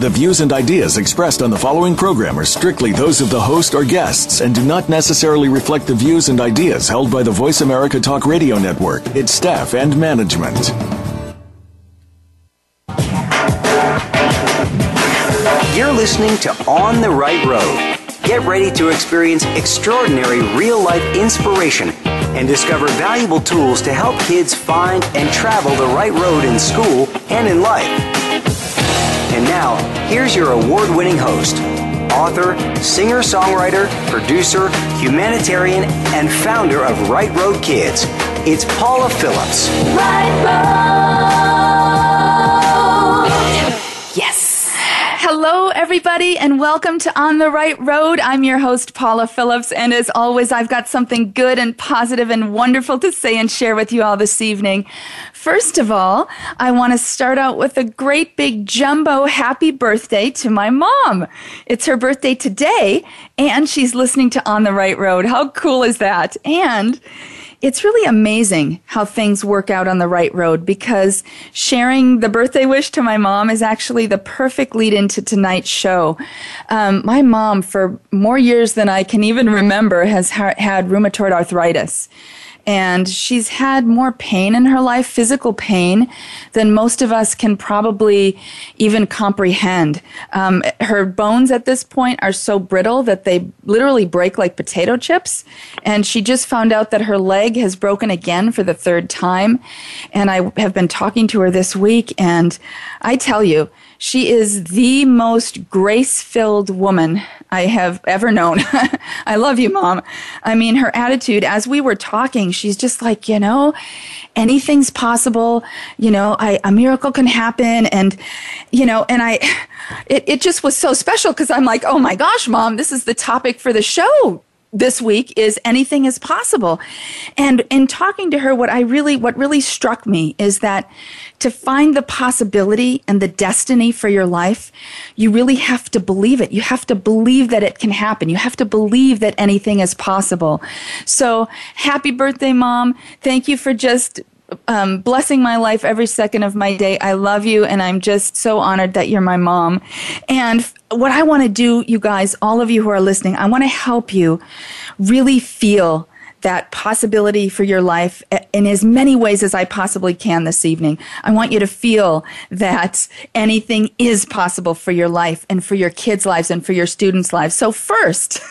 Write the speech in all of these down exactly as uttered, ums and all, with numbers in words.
The views and ideas expressed on the following program are strictly those of the host or guests and do not necessarily reflect the views and ideas held by the Voice America Talk Radio Network, its staff, and management. You're listening to On the Right Road. Get ready to experience extraordinary real-life inspiration and discover valuable tools to help kids find and travel the right road in school and in life. And now, here's your award-winning host, author, singer-songwriter, producer, humanitarian, and founder of Right Road Kids. It's Paula Phillips. Right Road! Yes. Hello, everybody, and welcome to On the Right Road. I'm your host, Paula Phillips, and as always, I've got something good and positive and wonderful to say and share with you all this evening. First of all, I want to start out with a great big jumbo happy birthday to my mom. It's her birthday today, and she's listening to On the Right Road. How cool is that? And it's really amazing how things work out on the right road, because sharing the birthday wish to my mom is actually the perfect lead into tonight's show. Um, my mom, for more years than I can even remember, has ha- had rheumatoid arthritis. And she's had more pain in her life, physical pain, than most of us can probably even comprehend. Um, her bones at this point are so brittle that they literally break like potato chips. And she just found out that her leg has broken again for the third time. And I have been talking to her this week, and I tell you, she is the most grace-filled woman I have ever known. I love you, Mom. I mean, her attitude, as we were talking, she's just like, you know, anything's possible. You know, I, a miracle can happen. And, you know, and I, it, it just was so special, because I'm like, oh my gosh, Mom, this is the topic for the show this week, is anything is possible. And in talking to her, what I really, what really struck me is that to find the possibility and the destiny for your life, you really have to believe it. You have to believe that it can happen. You have to believe that anything is possible. So happy birthday, Mom. Thank you for just um, blessing my life every second of my day. I love you, and I'm just so honored that you're my mom. And what I want to do, you guys, all of you who are listening, I want to help you really feel that possibility for your life in as many ways as I possibly can this evening. I want you to feel that anything is possible for your life and for your kids' lives and for your students' lives. So first,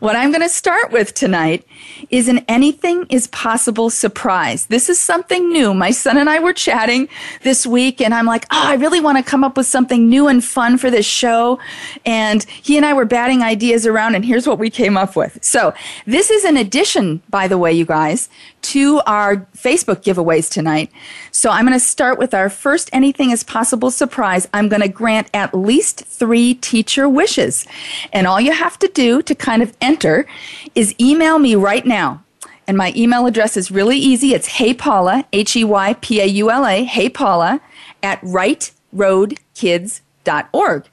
what I'm going to start with tonight is an anything is possible surprise. This is something new. My son and I were chatting this week, and I'm like, oh, I really want to come up with something new and fun for this show. And he and I were batting ideas around, and here's what we came up with. So this is an addition, by the way, you guys, to our Facebook giveaways tonight. So I'm going to start with our first Anything is Possible surprise. I'm going to grant at least three teacher wishes. And all you have to do to kind of enter is email me right now. And my email address is really easy. It's heypaula, H E Y P A U L A, heypaula at right road kids dot org.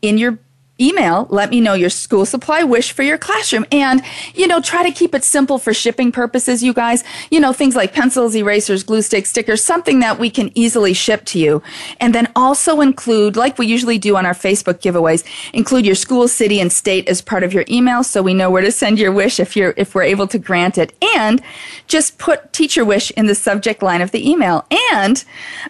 In your email, let me know your school supply wish for your classroom. And, you know, try to keep it simple for shipping purposes, you guys. You know, things like pencils, erasers, glue sticks, stickers, something that we can easily ship to you. And then also include, like we usually do on our Facebook giveaways, include your school, city, and state as part of your email, so we know where to send your wish if you're if we're able to grant it. And just put teacher wish in the subject line of the email. And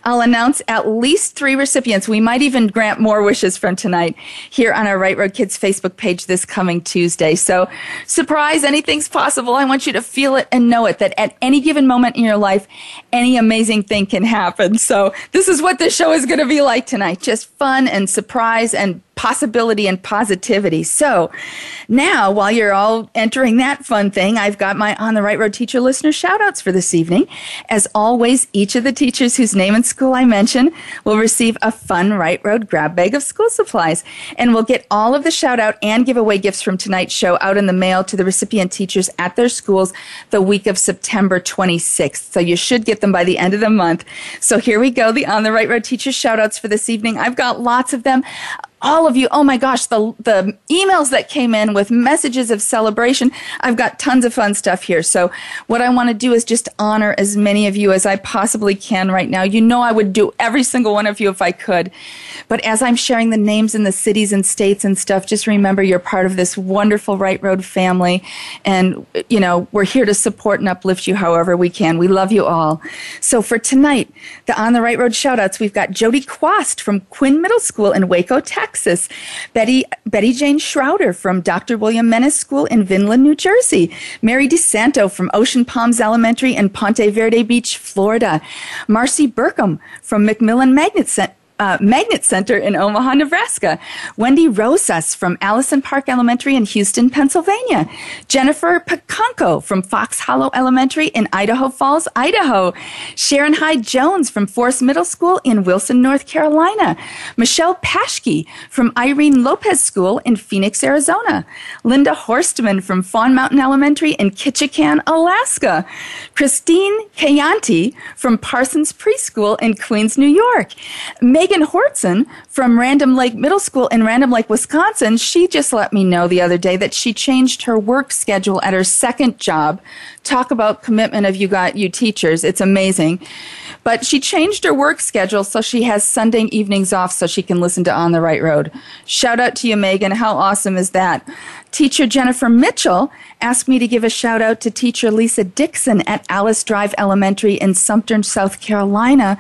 I'll announce at least three recipients. We might even grant more wishes from tonight here on our Right Road Kids Facebook page this coming Tuesday. So, surprise, anything's possible. I want you to feel it and know it, that at any given moment in your life, any amazing thing can happen. So, this is what this show is going to be like tonight. Just fun and surprise and possibility and positivity. So now, while you're all entering that fun thing, I've got my On the Right Road teacher listener shout-outs for this evening. As always, each of the teachers whose name and school I mention will receive a fun Right Road grab bag of school supplies, and we'll get all of the shout-out and giveaway gifts from tonight's show out in the mail to the recipient teachers at their schools the week of September twenty-sixth. So you should get them by the end of the month. So here we go, the On the Right Road teacher shout-outs for this evening. I've got lots of them. All of you, oh my gosh, the the emails that came in with messages of celebration. I've got tons of fun stuff here. So what I want to do is just honor as many of you as I possibly can right now. You know I would do every single one of you if I could. But as I'm sharing the names and the cities and states and stuff, just remember you're part of this wonderful Right Road family. And, you know, we're here to support and uplift you however we can. We love you all. So for tonight, the On the Right Road shout-outs, we've got Jody Quast from Quinn Middle School in Waco, Texas. Texas. Betty, Betty Jane Schrouder from Doctor William Menace School in Vinland, New Jersey. Mary DeSanto from Ocean Palms Elementary in Ponte Verde Beach, Florida. Marcy Burkham from Macmillan Magnet Center. Uh, Magnet Center in Omaha, Nebraska. Wendy Rosas from Allison Park Elementary in Houston, Pennsylvania. Jennifer Peconco from Fox Hollow Elementary in Idaho Falls, Idaho. Sharon Hyde Jones from Forest Middle School in Wilson, North Carolina. Michelle Paschke from Irene Lopez School in Phoenix, Arizona. Linda Horstman from Fawn Mountain Elementary in Ketchikan, Alaska. Christine Cayanti from Parsons Preschool in Queens, New York. May Megan Hortson from Random Lake Middle School in Random Lake, Wisconsin, she just let me know the other day that she changed her work schedule at her second job. Talk about commitment of you got you teachers. It's amazing. But she changed her work schedule so she has Sunday evenings off so she can listen to On the Right Road. Shout out to you, Megan. How awesome is that? Teacher Jennifer Mitchell asked me to give a shout out to teacher Lisa Dixon at Alice Drive Elementary in Sumter, South Carolina,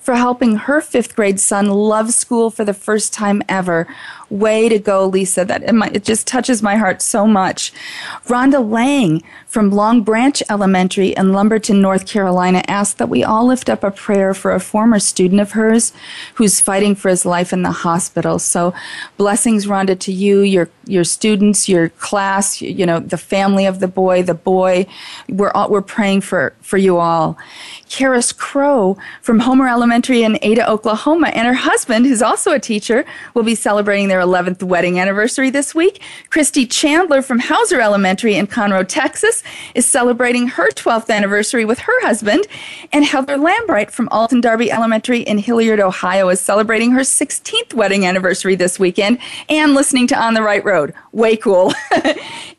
for helping her fifth grade son love school for the first time ever. Way to go, Lisa. That it just touches my heart so much. Rhonda Lang from Long Branch Elementary in Lumberton, North Carolina, asked that we all lift up a prayer for a former student of hers who's fighting for his life in the hospital. So blessings, Rhonda, to you, your your students, your class, you know, the family of the boy, the boy. We're all, we're praying for, for you all. Karis Crow from Homer Elementary in Ada, Oklahoma, and her husband, who's also a teacher, will be celebrating their eleventh wedding anniversary this week. Christy Chandler from Hauser Elementary in Conroe, Texas, is celebrating her twelfth anniversary with her husband. And Heather Lambright from Alton Darby Elementary in Hilliard, Ohio, is celebrating her sixteenth wedding anniversary this weekend and listening to On the Right Road. Way cool.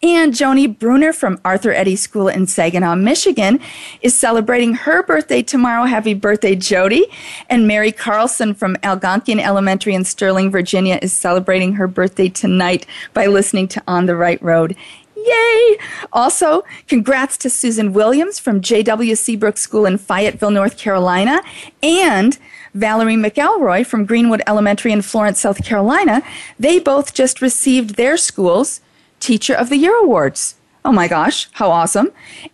And Joni Bruner from Arthur Eddy School in Saginaw, Michigan, is celebrating her birthday tomorrow. Happy birthday, Jody. And Mary Carlson from Algonquin Elementary in Sterling, Virginia, is celebrating her birthday tonight by listening to On the Right Road. Yay! Also, congrats to Susan Williams from J W. Seabrook School in Fayetteville, North Carolina, and Valerie McElroy from Greenwood Elementary in Florence, South Carolina. They both just received their school's Teacher of the Year awards. Oh my gosh, how awesome.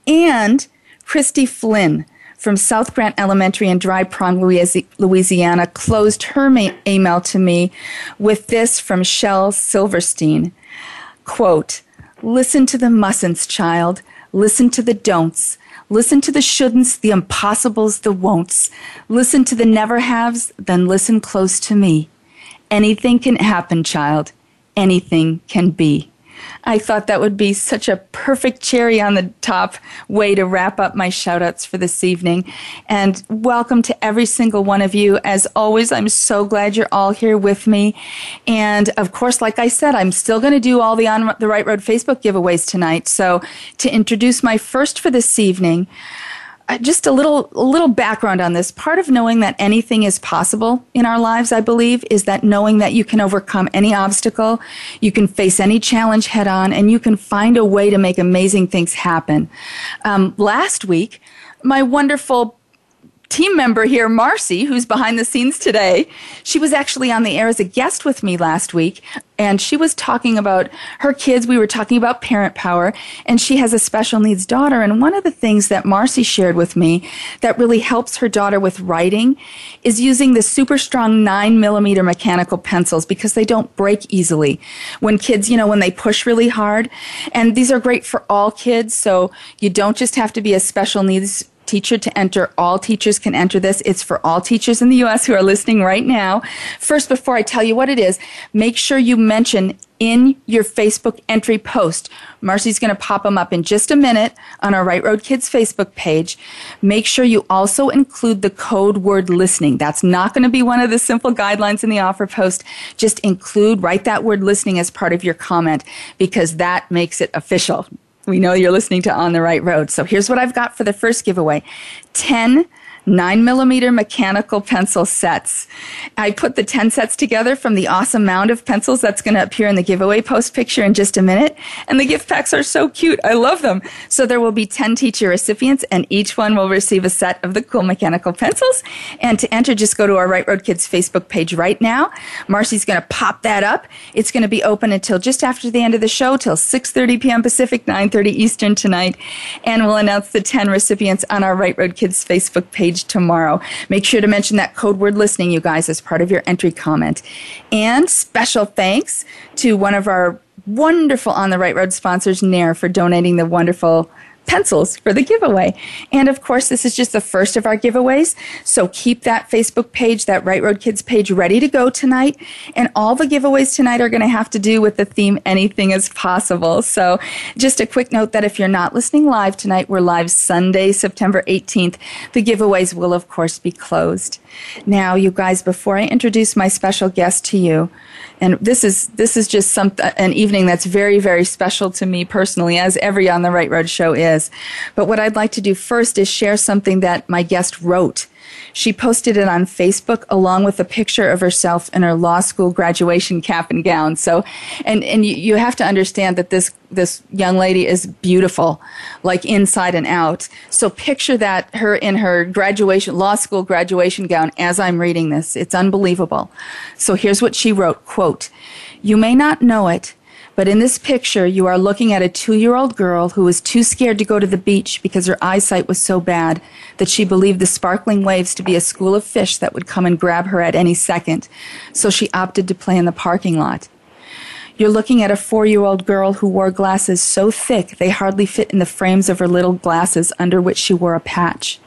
And Christy Flynn from South Grant Elementary in Dry Prong, Louisiana, closed her ma- email to me with this from Shel Silverstein. Quote, "Listen to the mustn'ts, child. Listen to the don'ts. Listen to the shouldn'ts, the impossibles, the won'ts. Listen to the never-haves, then listen close to me. Anything can happen, child. Anything can be." I thought that would be such a perfect cherry on the top way to wrap up my shout-outs for this evening. And welcome to every single one of you. As always, I'm so glad you're all here with me. And, of course, like I said, I'm still going to do all the On the Right Road Facebook giveaways tonight. So to introduce my first for this evening, just a little a little background on this. Part of knowing that anything is possible in our lives, I believe, is that knowing that you can overcome any obstacle, you can face any challenge head on, and you can find a way to make amazing things happen. Um, last week, my wonderful team member here, Marcy, who's behind the scenes today, she was actually on the air as a guest with me last week, and she was talking about her kids. We were talking about parent power, and she has a special needs daughter. And one of the things that Marcy shared with me that really helps her daughter with writing is using the super strong nine millimeter mechanical pencils because they don't break easily. When kids, you know, when they push really hard, and these are great for all kids, so you don't just have to be a special needs teacher to enter. All teachers can enter this. It's for all teachers in the U S who are listening right now. First, before I tell you what it is, make sure you mention in your Facebook entry post. Marcy's going to pop them up in just a minute on our Right Road Kids Facebook page. Make sure you also include the code word listening. That's not going to be one of the simple guidelines in the offer post. Just include, write that word listening as part of your comment because that makes it official. We know you're listening to On the Right Road. So here's what I've got for the first giveaway. ten nine millimeter mechanical pencil sets. I put the ten sets together from the awesome mound of pencils that's going to appear in the giveaway post picture in just a minute. And the gift packs are so cute. I love them. So there will be ten teacher recipients, and each one will receive a set of the cool mechanical pencils. And to enter, just go to our Right Road Kids Facebook page right now. Marcy's going to pop that up. It's going to be open until just after the end of the show, till six thirty p.m. Pacific, nine thirty Eastern tonight. And we'll announce the ten recipients on our Right Road Kids Facebook page tomorrow. Make sure to mention that code word listening, you guys, as part of your entry comment. And special thanks to one of our wonderful On the Right Road sponsors, Nair, for donating the wonderful pencils for the giveaway. And of course, this is just the first of our giveaways. So keep that Facebook page, that Right Road Kids page, ready to go tonight. And all the giveaways tonight are going to have to do with the theme, anything is possible. So just a quick note that if you're not listening live tonight, we're live Sunday, September eighteenth. The giveaways will, of course, be closed. Now, you guys, before I introduce my special guest to you, and this is this is just some, an evening that's very, very special to me personally, as every On the Right Road show is. But what I'd like to do first is share something that my guest wrote. She posted it on Facebook along with a picture of herself in her law school graduation cap and gown. So, and, and you, you have to understand that this, this young lady is beautiful, like inside and out. So picture that, her in her graduation, law school graduation gown as I'm reading this. It's unbelievable. So here's what she wrote, quote, "You may not know it, but in this picture, you are looking at a two-year-old girl who was too scared to go to the beach because her eyesight was so bad that she believed the sparkling waves to be a school of fish that would come and grab her at any second, so she opted to play in the parking lot. You're looking at a four-year-old girl who wore glasses so thick they hardly fit in the frames of her little glasses under which she wore a patch.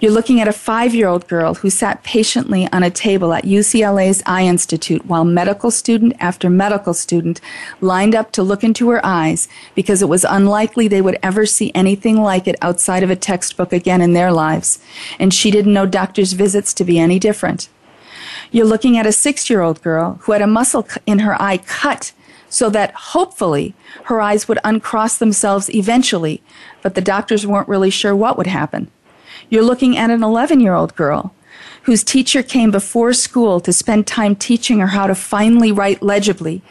You're looking at a five-year-old girl who sat patiently on a table at U C L A's Eye Institute while medical student after medical student lined up to look into her eyes because it was unlikely they would ever see anything like it outside of a textbook again in their lives, and she didn't know doctor's visits to be any different. You're looking at a six-year-old girl who had a muscle in her eye cut so that hopefully her eyes would uncross themselves eventually, but the doctors weren't really sure what would happen. You're looking at an eleven-year-old girl whose teacher came before school to spend time teaching her how to finally write legibly.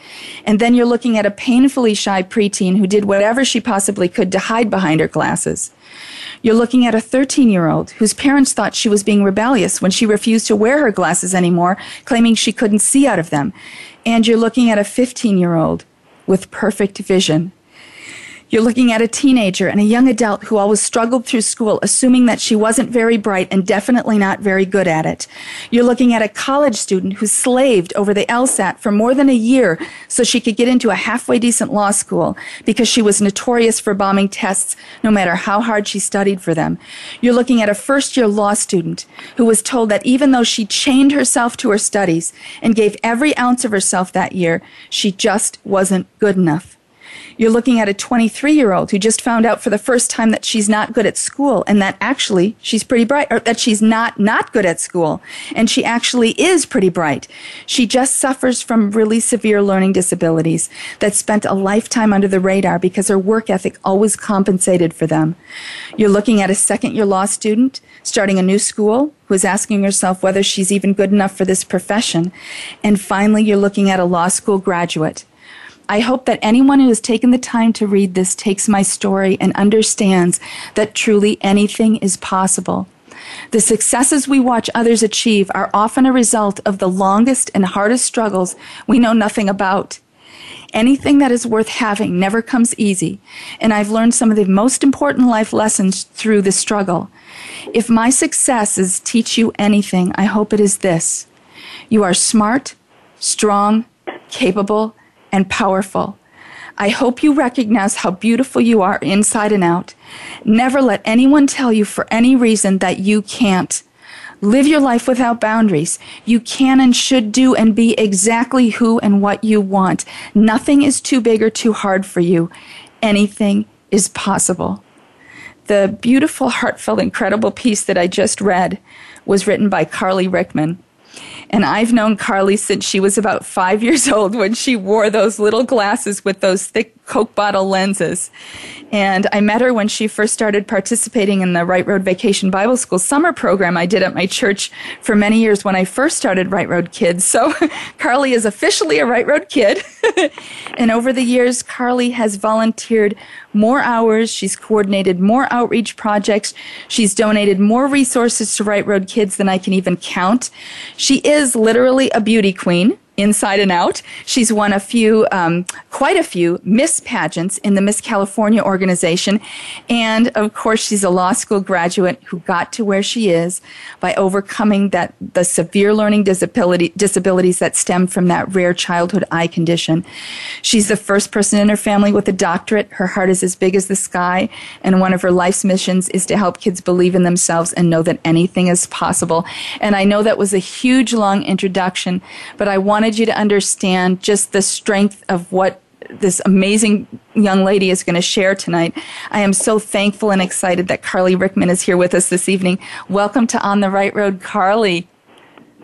And then you're looking at a painfully shy preteen who did whatever she possibly could to hide behind her glasses. You're looking at a thirteen-year-old whose parents thought she was being rebellious when she refused to wear her glasses anymore, claiming she couldn't see out of them. And you're looking at a fifteen-year-old with perfect vision. You're looking at a teenager and a young adult who always struggled through school, assuming that she wasn't very bright and definitely not very good at it. You're looking at a college student who slaved over the LSAT for more than a year so she could get into a halfway decent law school because she was notorious for bombing tests no matter how hard she studied for them. You're looking at a first-year law student who was told that even though she chained herself to her studies and gave every ounce of herself that year, she just wasn't good enough. You're looking at a twenty-three-year-old who just found out for the first time that she's not good at school and that actually she's pretty bright, or that she's not not good at school and she actually is pretty bright. She just suffers from really severe learning disabilities that spent a lifetime under the radar because her work ethic always compensated for them. You're looking at a second-year law student starting a new school who is asking herself whether she's even good enough for this profession. And finally, you're looking at a law school graduate. I hope that anyone who has taken the time to read this takes my story and understands that truly anything is possible. The successes we watch others achieve are often a result of the longest and hardest struggles we know nothing about. Anything that is worth having never comes easy, and I've learned some of the most important life lessons through the struggle. If my successes teach you anything, I hope it is this. You are smart, strong, capable, and powerful. I hope you recognize how beautiful you are inside and out. Never let anyone tell you for any reason that you can't. Live your life without boundaries. You can and should do and be exactly who and what you want. Nothing is too big or too hard for you. Anything is possible. The beautiful, heartfelt, incredible piece that I just read was written by Carly Rickman. And I've known Carly since she was about five years old when she wore those little glasses with those thick Coke bottle lenses. And I met her when she first started participating in the Right Road Vacation Bible School summer program I did at my church for many years when I first started Right Road Kids. So Carly is officially a Right Road Kid. And over the years, Carly has volunteered more hours. She's coordinated more outreach projects. She's donated more resources to Right Road Kids than I can even count. She is literally a beauty queen, inside and out. She's won a few, um, quite a few Miss pageants in the Miss California organization. And of course, she's a law school graduate who got to where she is by overcoming that the severe learning disability, disabilities that stem from that rare childhood eye condition. She's the first person in her family with a doctorate. Her heart is as big as the sky. And one of her life's missions is to help kids believe in themselves and know that anything is possible. And I know that was a huge, long introduction, but I wanted you to understand just the strength of what this amazing young lady is going to share tonight. I am so thankful and excited that Carly Rickman is here with us this evening. Welcome to On the Right Road, Carly.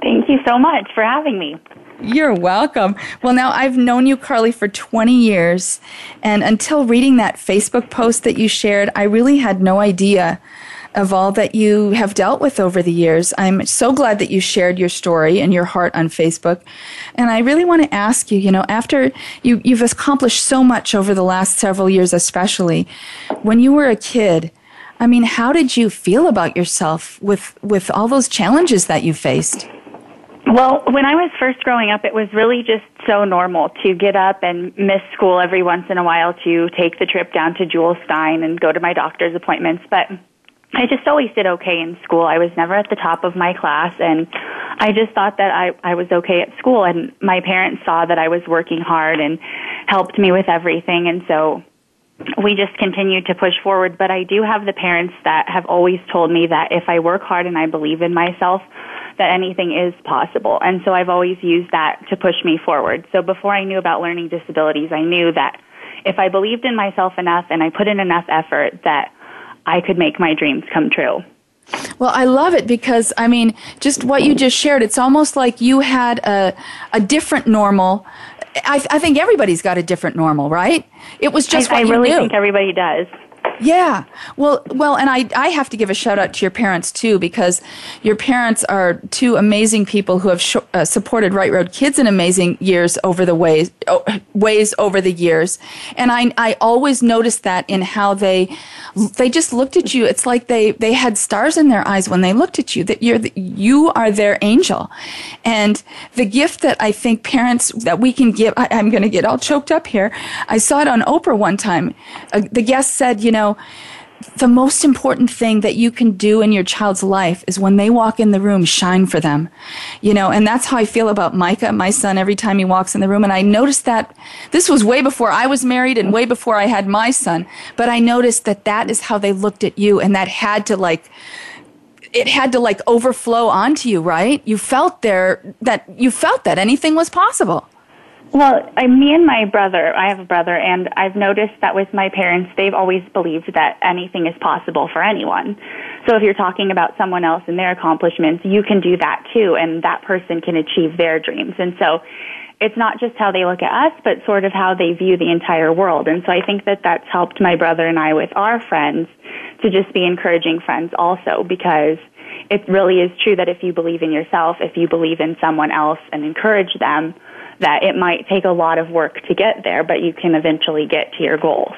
Thank you so much for having me. You're welcome. Well, now I've known you, Carly, for twenty years, and until reading that Facebook post that you shared, I really had no idea of all that you have dealt with over the years. I'm so glad that you shared your story and your heart on Facebook. And I really want to ask you, you know, after you, you've accomplished so much over the last several years, especially when you were a kid, I mean, how did you feel about yourself with, with all those challenges that you faced? Well, when I was first growing up, it was really just so normal to get up and miss school every once in a while to take the trip down to Jules Stein and go to my doctor's appointments. But I just always did okay in school. I was never at the top of my class, and I just thought that I, I was okay at school, and my parents saw that I was working hard and helped me with everything, and so we just continued to push forward. But I do have the parents that have always told me that if I work hard and I believe in myself, that anything is possible, and so I've always used that to push me forward. So before I knew about learning disabilities, I knew that if I believed in myself enough and I put in enough effort, that I could make my dreams come true. Well, I love it because, I mean, just what you just shared, it's almost like you had a a different normal. I, I think everybody's got a different normal, right? It was just I, what I you really knew. think everybody does. Yeah. Well, well, and I, I have to give a shout out to your parents, too, because your parents are two amazing people who have sh- uh, supported Right Road Kids in amazing years over the ways, oh, ways over the years. And I, I always noticed that in how they, they just looked at you. It's like they, they had stars in their eyes when they looked at you, that you're, the, you are their angel. And the gift that I think parents that we can give, I, I'm going to get all choked up here. I saw it on Oprah one time. Uh, the guest said, you know, the most important thing that you can do in your child's life is when they walk in the room, shine for them. You know, and that's how I feel about Micah, my son, every time he walks in the room. And I noticed that this was way before I was married and way before I had my son. But I noticed that that is how they looked at you. And that had to like, it had to like overflow onto you, right? You felt there that you felt that anything was possible. Well, I, me and my brother, I have a brother, and I've noticed that with my parents, they've always believed that anything is possible for anyone. So if you're talking about someone else and their accomplishments, you can do that too, and that person can achieve their dreams. And so it's not just how they look at us, but sort of how they view the entire world. And so I think that that's helped my brother and I with our friends to just be encouraging friends also, because it really is true that if you believe in yourself, if you believe in someone else and encourage them, that it might take a lot of work to get there, but you can eventually get to your goals.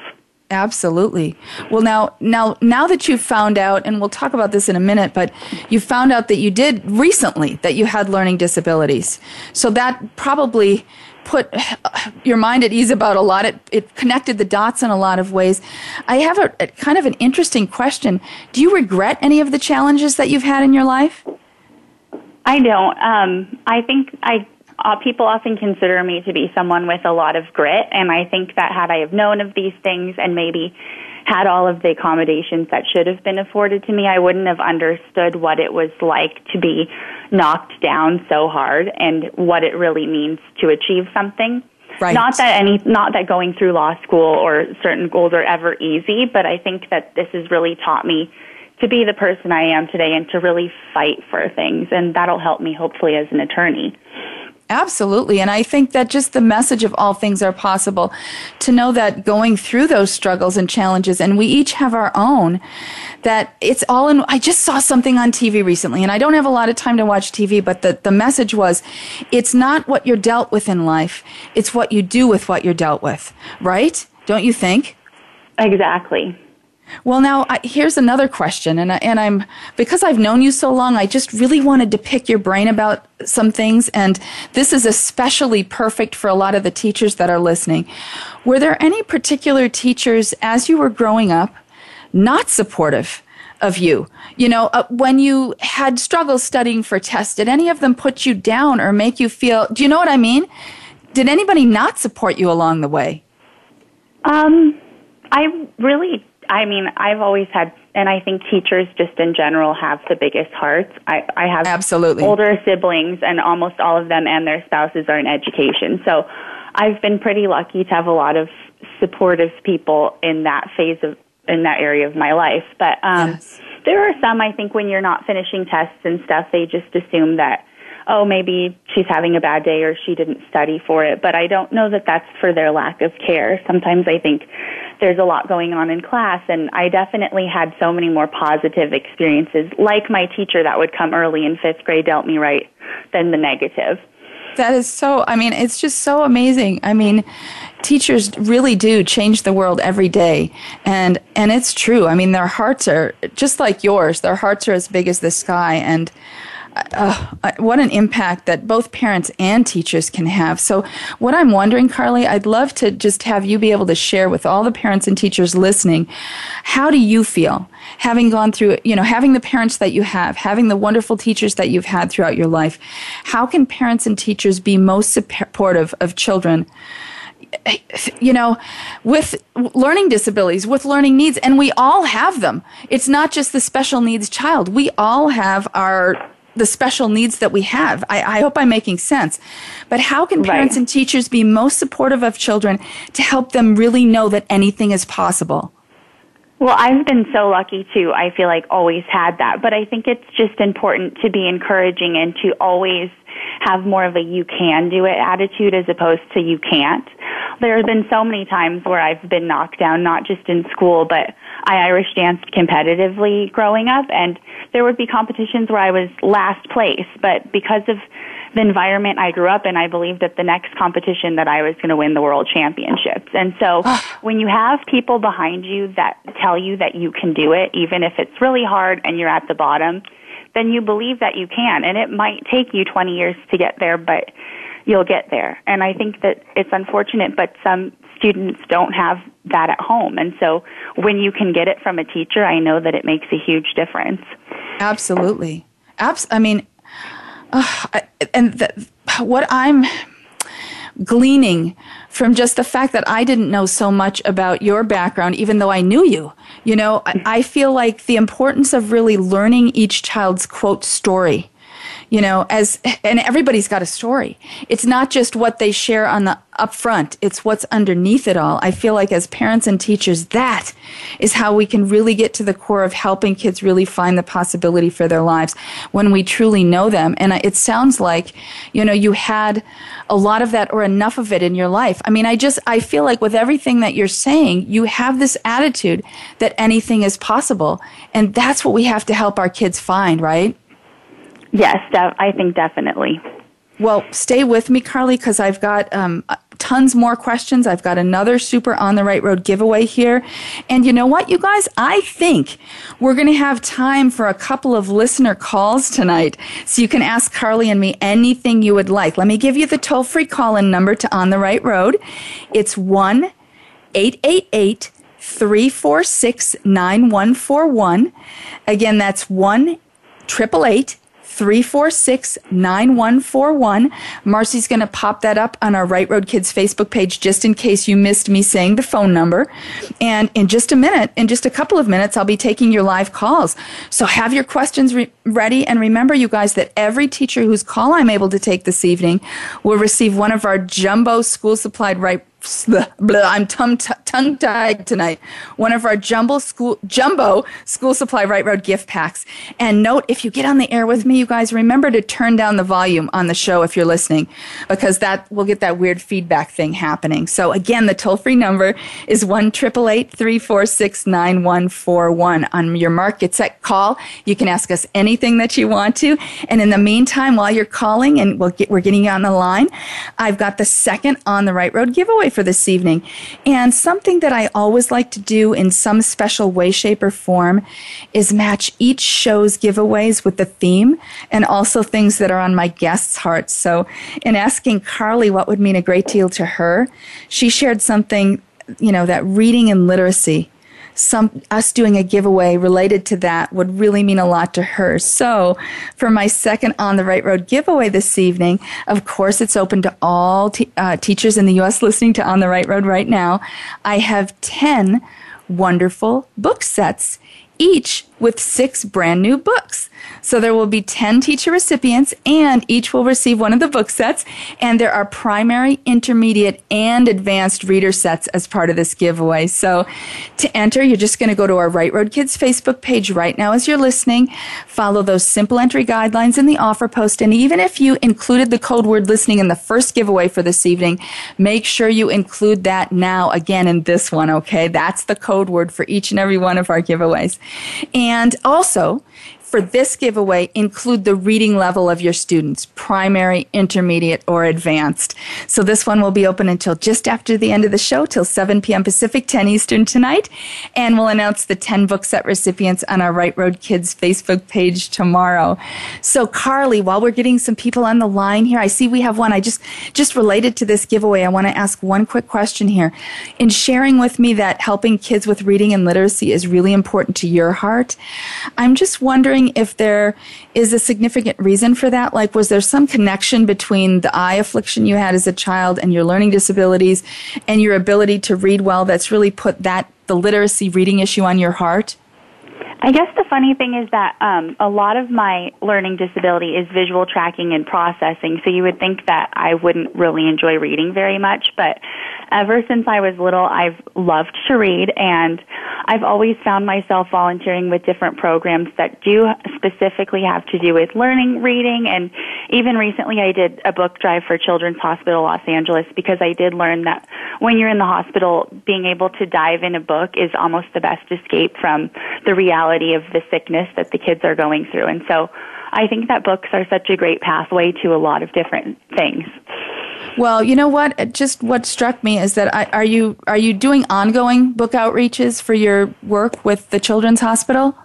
Absolutely. Well, now, now, now that you've found out, and we'll talk about this in a minute, but you found out that you did recently that you had learning disabilities. So that probably put your mind at ease about a lot. It, it connected the dots in a lot of ways. I have a, a kind of an interesting question. Do you regret any of the challenges that you've had in your life? I don't. Um, I think I. Uh, people often consider me to be someone with a lot of grit, and I think that had I have known of these things and maybe had all of the accommodations that should have been afforded to me, I wouldn't have understood what it was like to be knocked down so hard and what it really means to achieve something. Right. Not that any, not that going through law school or certain goals are ever easy, but I think that this has really taught me to be the person I am today and to really fight for things, and that'll help me hopefully as an attorney. Absolutely. And I think that just the message of all things are possible, to know that going through those struggles and challenges, and we each have our own, that it's all in. I just saw something on T V recently, and I don't have a lot of time to watch T V, but the, the message was, it's not what you're dealt with in life, it's what you do with what you're dealt with, right? Don't you think? Exactly. Well, now, I, here's another question, and, I, and I'm because I've known you so long, I just really wanted to pick your brain about some things, and this is especially perfect for a lot of the teachers that are listening. Were there any particular teachers, as you were growing up, not supportive of you? You know, uh, when you had struggles studying for tests, did any of them put you down or make you feel, do you know what I mean? Did anybody not support you along the way? Um, I really... I mean, I've always had, and I think teachers just in general have the biggest hearts. I, I have Absolutely. older siblings, and almost all of them and their spouses are in education. So I've been pretty lucky to have a lot of supportive people in that phase of, in that area of my life. But um, yes. there are some, I think, when you're not finishing tests and stuff, they just assume that, oh, maybe she's having a bad day or she didn't study for it. But I don't know that that's for their lack of care. Sometimes I think there's a lot going on in class, and I definitely had so many more positive experiences, like my teacher that would come early in fifth grade dealt me right, than the negative. That is so, I mean, it's just so amazing. I mean, teachers really do change the world every day, and and it's true. I mean, their hearts are, just like yours, their hearts are as big as the sky, and Uh, what an impact that both parents and teachers can have. So what I'm wondering, Carly, I'd love to just have you be able to share with all the parents and teachers listening, how do you feel having gone through, you know, having the parents that you have, having the wonderful teachers that you've had throughout your life? How can parents and teachers be most supportive of children, you know, with learning disabilities, with learning needs? And we all have them. It's not just the special needs child. We all have our... the special needs that we have. I, I hope I'm making sense. But how can parents right. and teachers be most supportive of children to help them really know that anything is possible? Well, I've been so lucky, too. I feel like always had that. But I think it's just important to be encouraging and to always have more of a you can do it attitude as opposed to you can't. There have been so many times where I've been knocked down, not just in school, but I Irish danced competitively growing up, and there would be competitions where I was last place, but because of the environment I grew up in, I believed that the next competition that I was going to win the world championships. And so when you have people behind you that tell you that you can do it, even if it's really hard and you're at the bottom, then you believe that you can. And it might take you twenty years to get there, but you'll get there. And I think that it's unfortunate, but some students don't have that at home. And so when you can get it from a teacher, I know that it makes a huge difference. Absolutely. Abs- I mean, uh, I, and the, what I'm gleaning from just the fact that I didn't know so much about your background, even though I knew you, you know, I, I feel like the importance of really learning each child's, quote, story. You know, as and everybody's got a story. It's not just what they share on the up front, it's what's underneath it all. I feel like as parents and teachers, that is how we can really get to the core of helping kids really find the possibility for their lives when we truly know them. And it sounds like, you know, you had a lot of that or enough of it in your life. I mean, I just, I feel like with everything that you're saying, you have this attitude that anything is possible. And that's what we have to help our kids find, right? Yes, I think definitely. Well, stay with me, Carly, because I've got um, tons more questions. I've got another super On the Right Road giveaway here. And you know what, you guys? I think we're going to have time for a couple of listener calls tonight. So you can ask Carly and me anything you would like. Let me give you the toll-free call-in number to On the Right Road. It's one eight eight eight, three four six, nine one four one. Again, that's one eight eight eight, three four six, nine one four one. Marcy's going to pop that up on our Right Road Kids Facebook page just in case you missed me saying the phone number. And in just a minute, in just a couple of minutes, I'll be taking your live calls. So have your questions re- ready. And remember, you guys, that every teacher whose call I'm able to take this evening will receive one of our jumbo school-supplied Right Blah, blah, I'm tongue t- tongue-tied tonight. One of our jumbo school, jumbo school supply Right Road gift packs. And note, if you get on the air with me, you guys, remember to turn down the volume on the show if you're listening, because that will get that weird feedback thing happening. So again, the toll-free number is one eight eight eight, three four six, nine one four one. On your mark, get set, call. You can ask us anything that you want to. And in the meantime, while you're calling and we'll get, we're getting you on the line, I've got the second On the Right Road giveaway for this evening. And something that I always like to do in some special way, shape, or form is match each show's giveaways with the theme and also things that are on my guests' hearts. So in asking Carly what would mean a great deal to her, she shared something, you know, that reading and literacy, some us doing a giveaway related to that would really mean a lot to her. So for my second On the Right Road giveaway this evening, of course, it's open to all te- uh, teachers in the U S listening to On the Right Road right now. I have ten wonderful book sets, each with six brand new books. So there will be ten teacher recipients, and each will receive one of the book sets. And there are primary, intermediate, and advanced reader sets as part of this giveaway. So to enter, you're just going to go to our Right Road Kids Facebook page right now as you're listening. Follow those simple entry guidelines in the offer post. And even if you included the code word listening in the first giveaway for this evening, make sure you include that now again in this one, okay? That's the code word for each and every one of our giveaways. And also, for this giveaway, include the reading level of your students, primary, intermediate, or advanced. So this one will be open until just after the end of the show, till seven p.m. Pacific, ten Eastern tonight. And we'll announce the ten book set recipients on our Right Road Kids Facebook page tomorrow. So Carly, while we're getting some people on the line here, I see we have one. I just, just related to this giveaway, I want to ask one quick question here. In sharing with me that helping kids with reading and literacy is really important to your heart, I'm just wondering if there is a significant reason for that. Like, was there some connection between the eye affliction you had as a child and your learning disabilities and your ability to read well that's really put that the literacy reading issue on your heart? I guess the funny thing is that um, a lot of my learning disability is visual tracking and processing, so you would think that I wouldn't really enjoy reading very much, but ever since I was little, I've loved to read, and I've always found myself volunteering with different programs that do specifically have to do with learning, reading, and even recently I did a book drive for Children's Hospital Los Angeles because I did learn that when you're in the hospital, being able to dive in a book is almost the best escape from the reality of the sickness that the kids are going through. And so I think that books are such a great pathway to a lot of different things. Well, you know what? Just what struck me is that I, are you are you doing ongoing book outreaches for your work with the Children's Hospital?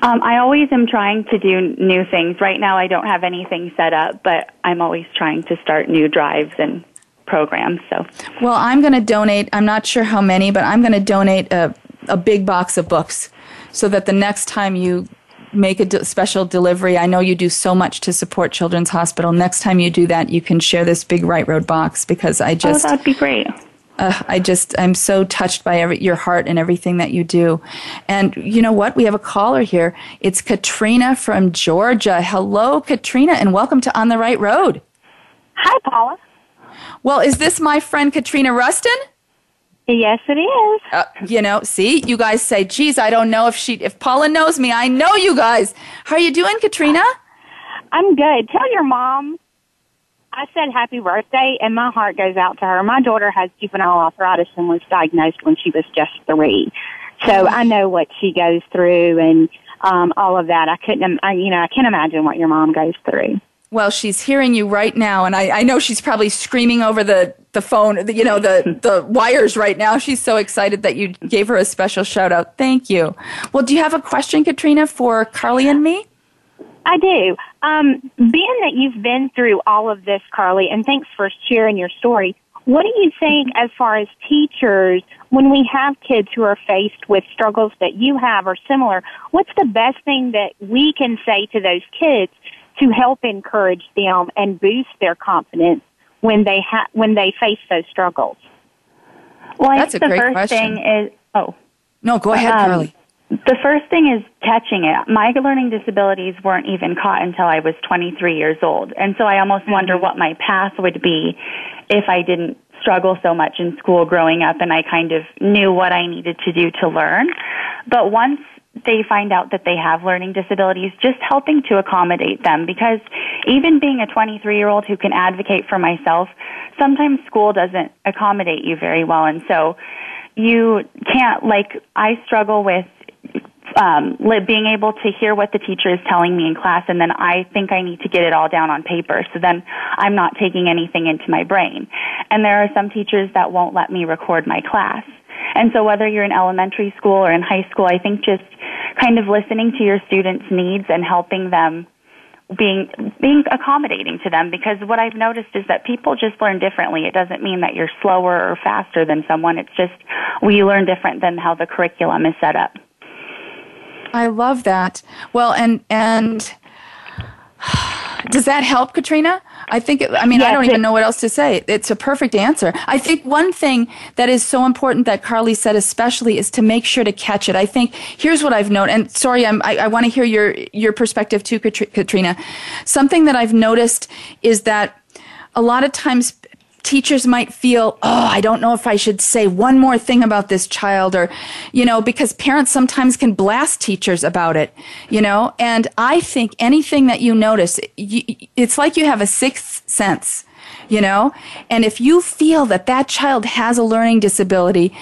Um, I always am trying to do new things. Right now, I don't have anything set up, but I'm always trying to start new drives and programs. So, well, I'm going to donate. I'm not sure how many, but I'm going to donate a a big box of books so that the next time you make a de- special delivery. I know you do so much to support Children's Hospital. Next time you do that, you can share this big Right Road box because I just... Oh, that'd be great. Uh, I just, I'm so touched by every, your heart and everything that you do. And you know what? We have a caller here. It's Katrina from Georgia. Hello, Katrina, and welcome to On the Right Road. Hi, Paula. Well, is this my friend Katrina Rustin? Yes, it is. Uh, you know, see, you guys say, geez, I don't know if she, if Paula knows me. I know you guys. How are you doing, Katrina? I'm good. Tell your mom I said happy birthday, and my heart goes out to her. My daughter has juvenile arthritis and was diagnosed when she was just three. So I know what she goes through and um, all of that. I couldn't, I, you know, I can't imagine what your mom goes through. Well, she's hearing you right now, and I, I know she's probably screaming over the, the phone, the, you know, the, the wires right now. She's so excited that you gave her a special shout-out. Thank you. Well, do you have a question, Katrina, for Carly and me? I do. Um, being that you've been through all of this, Carly, and thanks for sharing your story, what do you think as far as teachers, when we have kids who are faced with struggles that you have or similar, what's the best thing that we can say to those kids to help encourage them and boost their confidence when they ha- when they face those struggles? Well, I That's think a the great first question. Thing is, oh. No, go ahead, um, Carly. The first thing is touching it. My learning disabilities weren't even caught until I was twenty-three years old. And so I almost mm-hmm. wonder what my path would be if I didn't struggle so much in school growing up and I kind of knew what I needed to do to learn. But once they find out that they have learning disabilities, just helping to accommodate them, because even being a twenty-three-year-old who can advocate for myself, sometimes school doesn't accommodate you very well. And so you can't, like, I struggle with um, being able to hear what the teacher is telling me in class, and then I think I need to get it all down on paper, so then I'm not taking anything into my brain. And there are some teachers that won't let me record my class. And so whether you're in elementary school or in high school, I think just kind of listening to your students' needs and helping them, being being accommodating to them, because what I've noticed is that people just learn differently. It doesn't mean that you're slower or faster than someone. It's just we learn different than how the curriculum is set up. I love that. Well, and and does that help, Katrina? I think, it, I mean, yes, I don't even know what else to say. It's a perfect answer. I think one thing that is so important that Carly said especially is to make sure to catch it. I think, here's what I've known, and sorry, I'm, I, I want to hear your, your perspective too, Katrina. Something that I've noticed is that a lot of times teachers might feel, oh, I don't know if I should say one more thing about this child, or, you know, because parents sometimes can blast teachers about it, you know. And I think anything that you notice, it's like you have a sixth sense, you know. And if you feel that that child has a learning disability,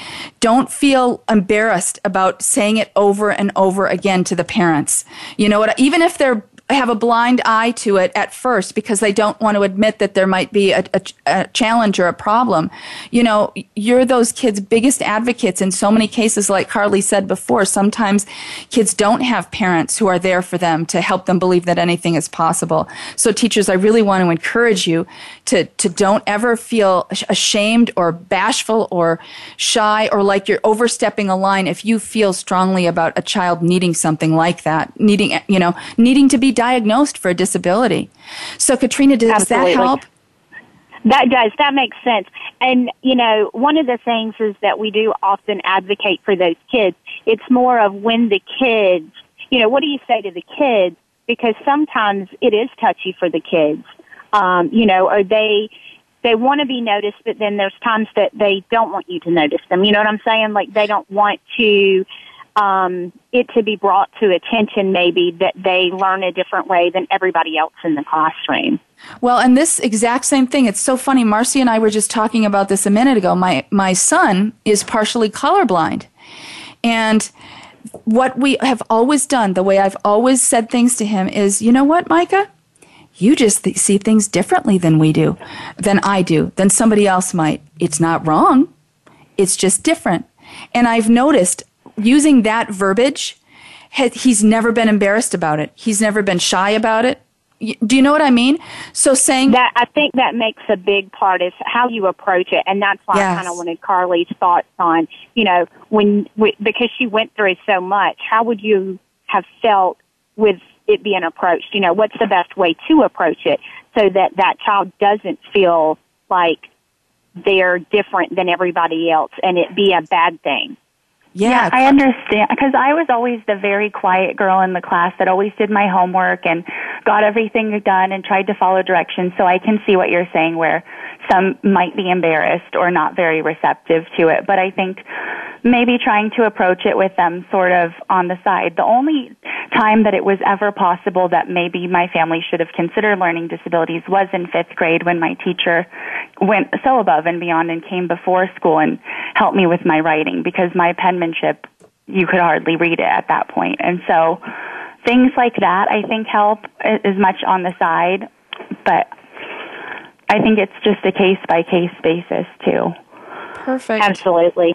don't feel embarrassed about saying it over and over again to the parents. You know what? Even if they're have a blind eye to it at first because they don't want to admit that there might be a, a, a challenge or a problem. You know, you're those kids' biggest advocates in so many cases, like Carly said before. Sometimes kids don't have parents who are there for them to help them believe that anything is possible. So teachers, I really want to encourage you to, to don't ever feel ashamed or bashful or shy or like you're overstepping a line if you feel strongly about a child needing something like that, needing, you know, needing to be diagnosed for a disability. So, Katrina, does Absolutely. That help? That does. That makes sense. And, you know, one of the things is that we do often advocate for those kids. It's more of when the kids, you know, what do you say to the kids? Because sometimes it is touchy for the kids. Um, you know, or they they want to be noticed, but then there's times that they don't want you to notice them. You know what I'm saying? Like, they don't want to... Um, it to be brought to attention maybe that they learn a different way than everybody else in the classroom. Well, and this exact same thing, it's so funny. Marcy and I were just talking about this a minute ago. My, my son is partially colorblind. And what we have always done, the way I've always said things to him is, you know what, Micah? You just th- see things differently than we do, than I do, than somebody else might. It's not wrong. It's just different. And I've noticed using that verbiage, he's never been embarrassed about it. He's never been shy about it. Do you know what I mean? So saying that, I think that makes a big part is how you approach it, and that's why yes. I kind of wanted Carly's thoughts on, you know, when because she went through so much. How would you have felt with it being approached? You know, what's the best way to approach it so that that child doesn't feel like they're different than everybody else, and it be a bad thing. Yeah. yeah, I understand, because I was always the very quiet girl in the class that always did my homework and got everything done and tried to follow directions. So I can see what you're saying, where some might be embarrassed or not very receptive to it. But I think maybe trying to approach it with them sort of on the side. The only time that it was ever possible that maybe my family should have considered learning disabilities was in fifth grade, when my teacher went so above and beyond and came before school and helped me with my writing, because my penmanship, you could hardly read it at that point. And so things like that, I think, help as much on the side. but I think it's just a case-by-case basis, too. Perfect. Absolutely.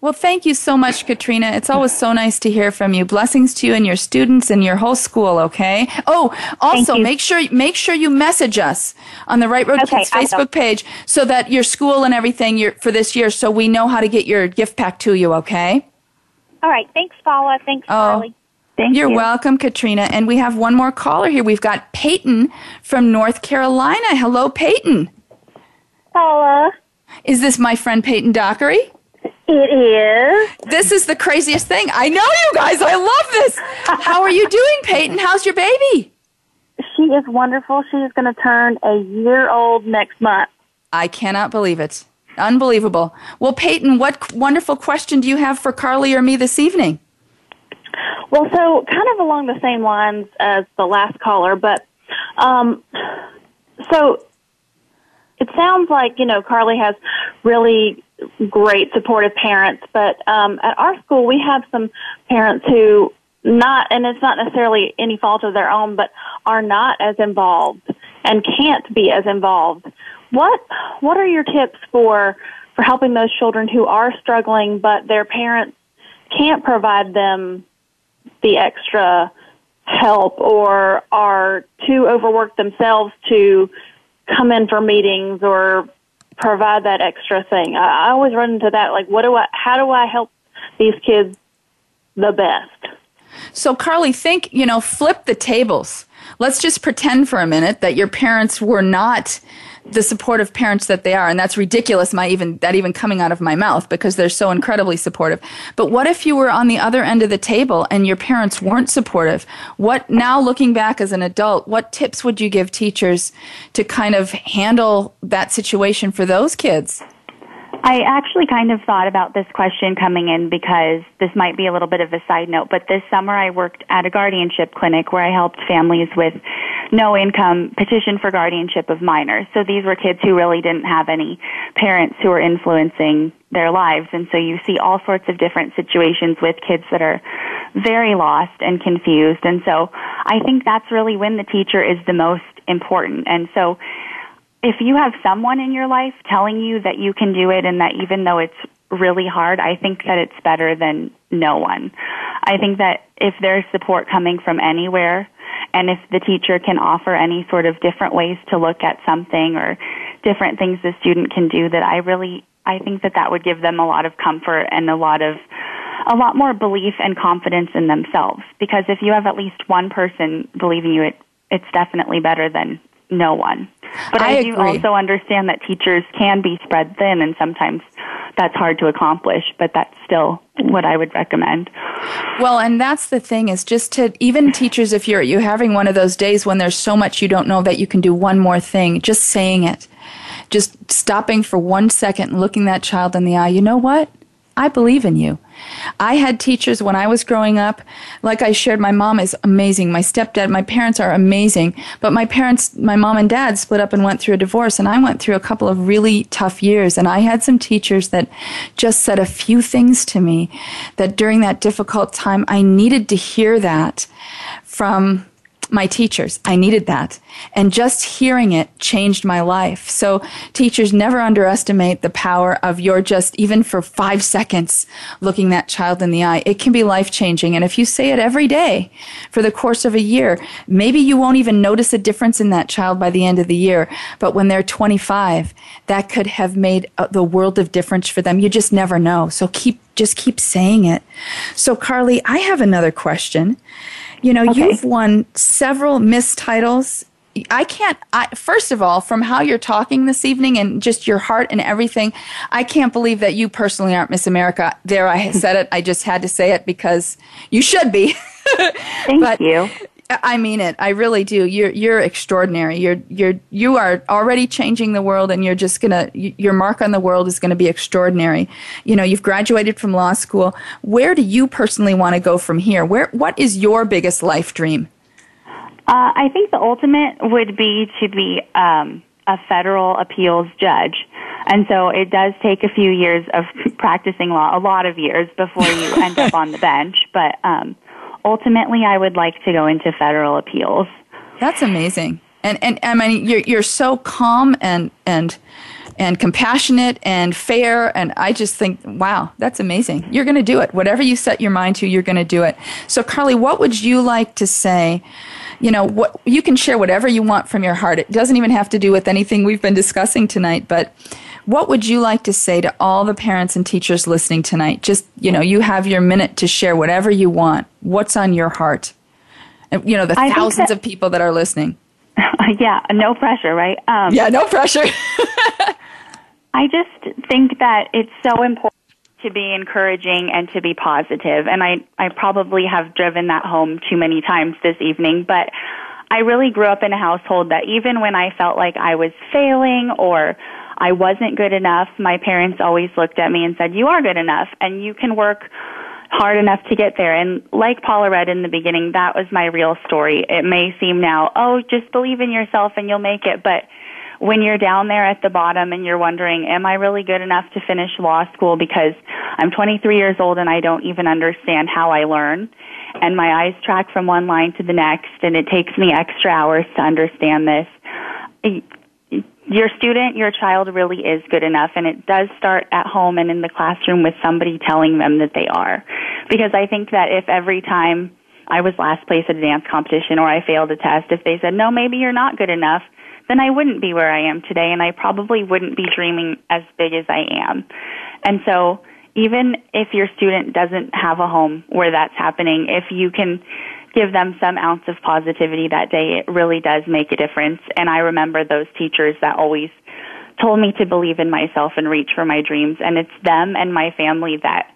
Well, thank you so much, Katrina. It's always so nice to hear from you. Blessings to you and your students and your whole school, okay? Oh, also, make sure make sure you message us on the Right Road okay, Kids awesome. Facebook page so that your school and everything your, for this year, so we know how to get your gift pack to you, okay? All right. Thanks, Paula. Thanks, Carly. Oh. Thank You're you. welcome, Katrina. And we have one more caller here. We've got Peyton from North Carolina. Hello, Peyton. Paula. Is this my friend Peyton Dockery? It is. This is the craziest thing. I know, you guys. I love this. How are you doing, Peyton? How's your baby? She is wonderful. She is going to turn a year old next month. I cannot believe it. Unbelievable. Well, Peyton, what wonderful question do you have for Carly or me this evening? Well, so kind of along the same lines as the last caller, but um, so it sounds like, you know, Carly has really great supportive parents, but um, at our school we have some parents who not, and it's not necessarily any fault of their own, but are not as involved and can't be as involved. What what are your tips for, for helping those children who are struggling, but their parents can't provide them the extra help or are too overworked themselves to come in for meetings or provide that extra thing? I always run into that, like, what do I, how do I help these kids the best? So, Carly, think, you know, flip the tables. Let's just pretend for a minute that your parents were not the supportive parents that they are, and that's ridiculous, my even that even coming out of my mouth, because they're so incredibly supportive. But what if you were on the other end of the table and your parents weren't supportive? What, now looking back as an adult, what tips would you give teachers to kind of handle that situation for those kids? I actually kind of thought about this question coming in because this might be a little bit of a side note, but this summer I worked at a guardianship clinic where I helped families with no income petition for guardianship of minors. So these were kids who really didn't have any parents who were influencing their lives. And so you see all sorts of different situations with kids that are very lost and confused. And so I think that's really when the teacher is the most important. And so if you have someone in your life telling you that you can do it and that even though it's really hard, I think that it's better than no one. I think that if there's support coming from anywhere and if the teacher can offer any sort of different ways to look at something or different things the student can do, that I really, I think that that would give them a lot of comfort and a lot of, a lot more belief and confidence in themselves. Because if you have at least one person believing you, it, it's definitely better than no one. But I, I do agree. Also understand that teachers can be spread thin, and sometimes that's hard to accomplish, but that's still what I would recommend. Well, and that's the thing, is just to, even teachers, if you're you're having one of those days when there's so much you don't know that you can do one more thing, just saying it, just stopping for one second and looking that child in the eye, you know what? I believe in you. I had teachers when I was growing up, like I shared, my mom is amazing. My stepdad, my parents are amazing. But my parents, my mom and dad split up and went through a divorce, and I went through a couple of really tough years. And I had some teachers that just said a few things to me that during that difficult time, I needed to hear that from my teachers. I needed that. And just hearing it changed my life. So teachers, never underestimate the power of your just, even for five seconds, looking that child in the eye. It can be life-changing. And if you say it every day for the course of a year, maybe you won't even notice a difference in that child by the end of the year. But when they're twenty-five, that could have made the world of difference for them. You just never know. So keep just keep saying it. So Carly, I have another question. You know, okay. You've won several Miss titles. I can't, I, first of all, from how you're talking this evening and just your heart and everything, I can't believe that you personally aren't Miss America. There, I said it. I just had to say it because you should be. Thank but, you. I mean it. I really do. You're you're extraordinary. You're you're you are already changing the world, and you're just gonna your mark on the world is gonna be extraordinary. You know, you've graduated from law school. Where do you personally want to go from here? Where what is your biggest life dream? Uh, I think the ultimate would be to be um, a federal appeals judge, and so it does take a few years of practicing law, a lot of years before you end up on the bench, but. Um, Ultimately, I would like to go into federal appeals. That's amazing. And and I mean, you're you're so calm and and and compassionate and fair, and I just think, wow, that's amazing. You're going to do it. Whatever you set your mind to, you're going to do it. So, Carly, what would you like to say? You know, what you can share whatever you want from your heart. It doesn't even have to do with anything we've been discussing tonight, but what would you like to say to all the parents and teachers listening tonight? Just, you know, you have your minute to share whatever you want. What's on your heart? And, you know, the I thousands that, of people that are listening. Yeah, no pressure, right? Um, yeah, no pressure. I just think that it's so important to be encouraging and to be positive. And I, I probably have driven that home too many times this evening, but I really grew up in a household that even when I felt like I was failing or I wasn't good enough, my parents always looked at me and said, you are good enough and you can work hard enough to get there. And like Paula read in the beginning, that was my real story. It may seem now, oh, just believe in yourself and you'll make it. But when you're down there at the bottom and you're wondering, am I really good enough to finish law school because I'm twenty-three years old and I don't even understand how I learn? And my eyes track from one line to the next, and it takes me extra hours to understand this. Your student, your child really is good enough, and it does start at home and in the classroom with somebody telling them that they are. Because I think that if every time I was last place at a dance competition or I failed a test, if they said, no, maybe you're not good enough, then I wouldn't be where I am today, and I probably wouldn't be dreaming as big as I am. And so even if your student doesn't have a home where that's happening, if you can give them some ounce of positivity that day, it really does make a difference. And I remember those teachers that always told me to believe in myself and reach for my dreams. And it's them and my family that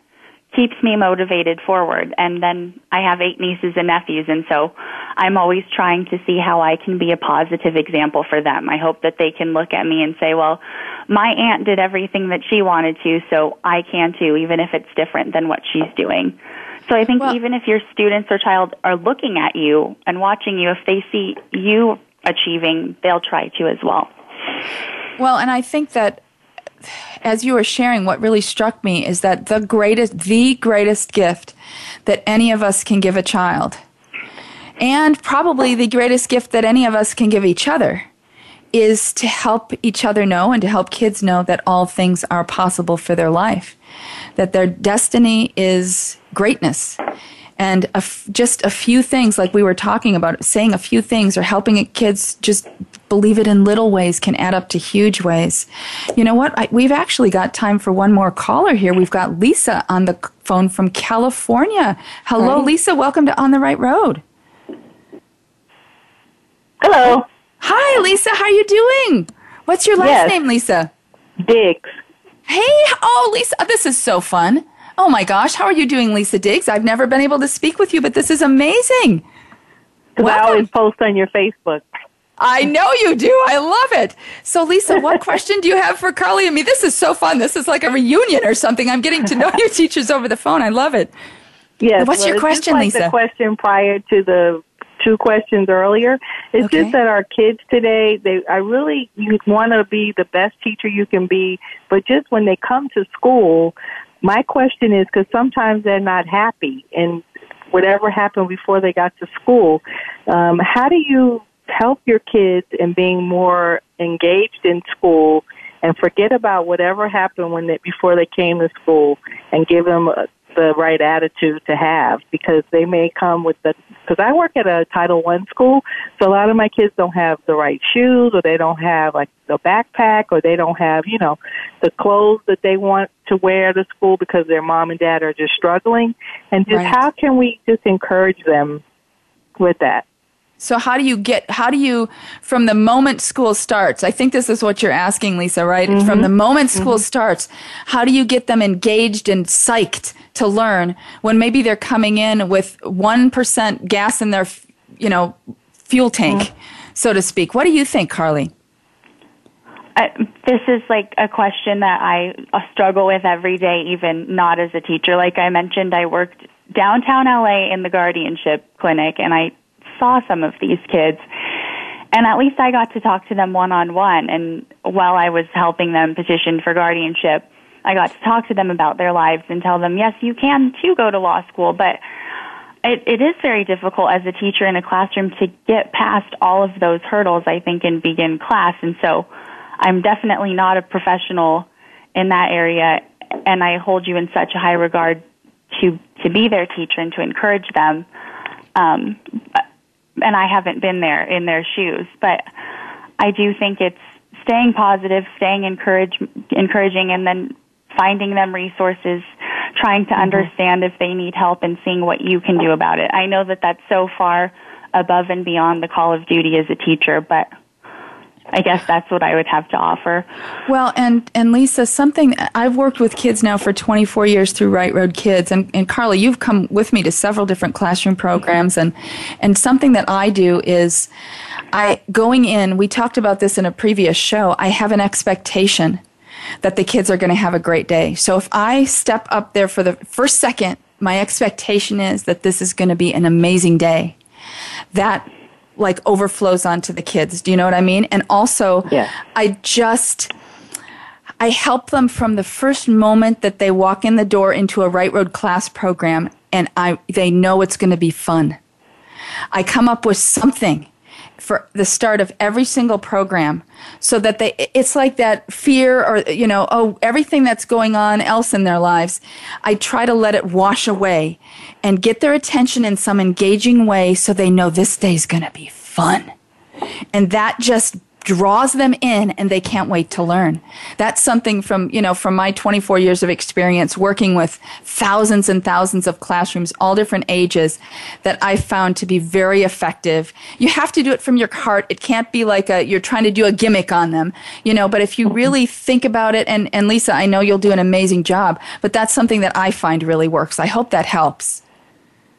keeps me motivated forward. And then I have eight nieces and nephews, and so I'm always trying to see how I can be a positive example for them. I hope that they can look at me and say, well, my aunt did everything that she wanted to, so I can too, even if it's different than what she's doing. So I think well, even if your students or child are looking at you and watching you, if they see you achieving, they'll try to as well. Well, and I think that as you were sharing, what really struck me is that the greatest, the greatest gift that any of us can give a child, and probably the greatest gift that any of us can give each other, is to help each other know and to help kids know that all things are possible for their life, that their destiny is greatness. And a f- just a few things, like we were talking about, saying a few things or helping kids just believe it in little ways can add up to huge ways. You know what? I, we've actually got time for one more caller here. We've got Lisa on the phone from California. Hello, hi. Lisa. Welcome to On the Right Road. Hello. Hi, Lisa. How are you doing? What's your last yes. name, Lisa? Diggs. Hey. Oh, Lisa. Oh, this is so fun. Oh, my gosh. How are you doing, Lisa Diggs? I've never been able to speak with you, but this is amazing. Because I always post on your Facebook. I know you do. I love it. So, Lisa, what question do you have for Carly and me? This is so fun. This is like a reunion or something. I'm getting to know your teachers over the phone. I love it. Yes. What's well, your question, like Lisa? The question prior to the two questions earlier. It's okay. Just that our kids today, they I really you want to be the best teacher you can be, but just when they come to school, my question is, because sometimes they're not happy, and whatever happened before they got to school, um, how do you help your kids in being more engaged in school and forget about whatever happened when they, before they came to school, and give them a the right attitude to have? Because they may come with the, because I work at a Title I school, so a lot of my kids don't have the right shoes, or they don't have like the backpack, or they don't have, you know, the clothes that they want to wear to school because their mom and dad are just struggling. And just right. How can we just encourage them with that? So how do you get, how do you, from the moment school starts, I think this is what you're asking, Lisa, right? Mm-hmm. From the moment school mm-hmm. starts, how do you get them engaged and psyched to learn when maybe they're coming in with one percent gas in their, you know, fuel tank, mm-hmm. so to speak? What do you think, Carly? I, this is like a question that I struggle with every day, even not as a teacher. Like I mentioned, I worked downtown L A in the guardianship clinic, and I saw some of these kids, and at least I got to talk to them one-on-one, and while I was helping them petition for guardianship, I got to talk to them about their lives and tell them, yes, you can too go to law school, but It, it is very difficult as a teacher in a classroom to get past all of those hurdles, I think, and begin class. And so I'm definitely not a professional in that area, and I hold you in such a high regard to, to be their teacher and to encourage them. Um, and I haven't been there in their shoes. But I do think it's staying positive, staying encourage, encouraging, and then finding them resources, trying to understand if they need help and seeing what you can do about it. I know that that's so far above and beyond the call of duty as a teacher, but I guess that's what I would have to offer. Well, and, and Lisa, something, I've worked with kids now for twenty-four years through Right Road Kids, and, and Carly, you've come with me to several different classroom programs, and, and something that I do is, I going in, we talked about this in a previous show, I have an expectation that the kids are going to have a great day. So if I step up there for the first second, my expectation is that this is going to be an amazing day. That like overflows onto the kids. Do you know what I mean? And also, yeah. I just, I help them from the first moment that they walk in the door into a Right Road class program, and I they know it's going to be fun. I come up with something for the start of every single program, so that they, it's like that fear or, you know, oh, everything that's going on else in their lives, I try to let it wash away and get their attention in some engaging way so they know this day's going to be fun. And that just draws them in and they can't wait to learn. That's something from, you know, from my twenty-four years of experience working with thousands and thousands of classrooms, all different ages, that I found to be very effective. You have to do it from your heart. It can't be like a, you're trying to do a gimmick on them, you know, but if you really think about it, and, and Lisa, I know you'll do an amazing job, but that's something that I find really works. I hope that helps.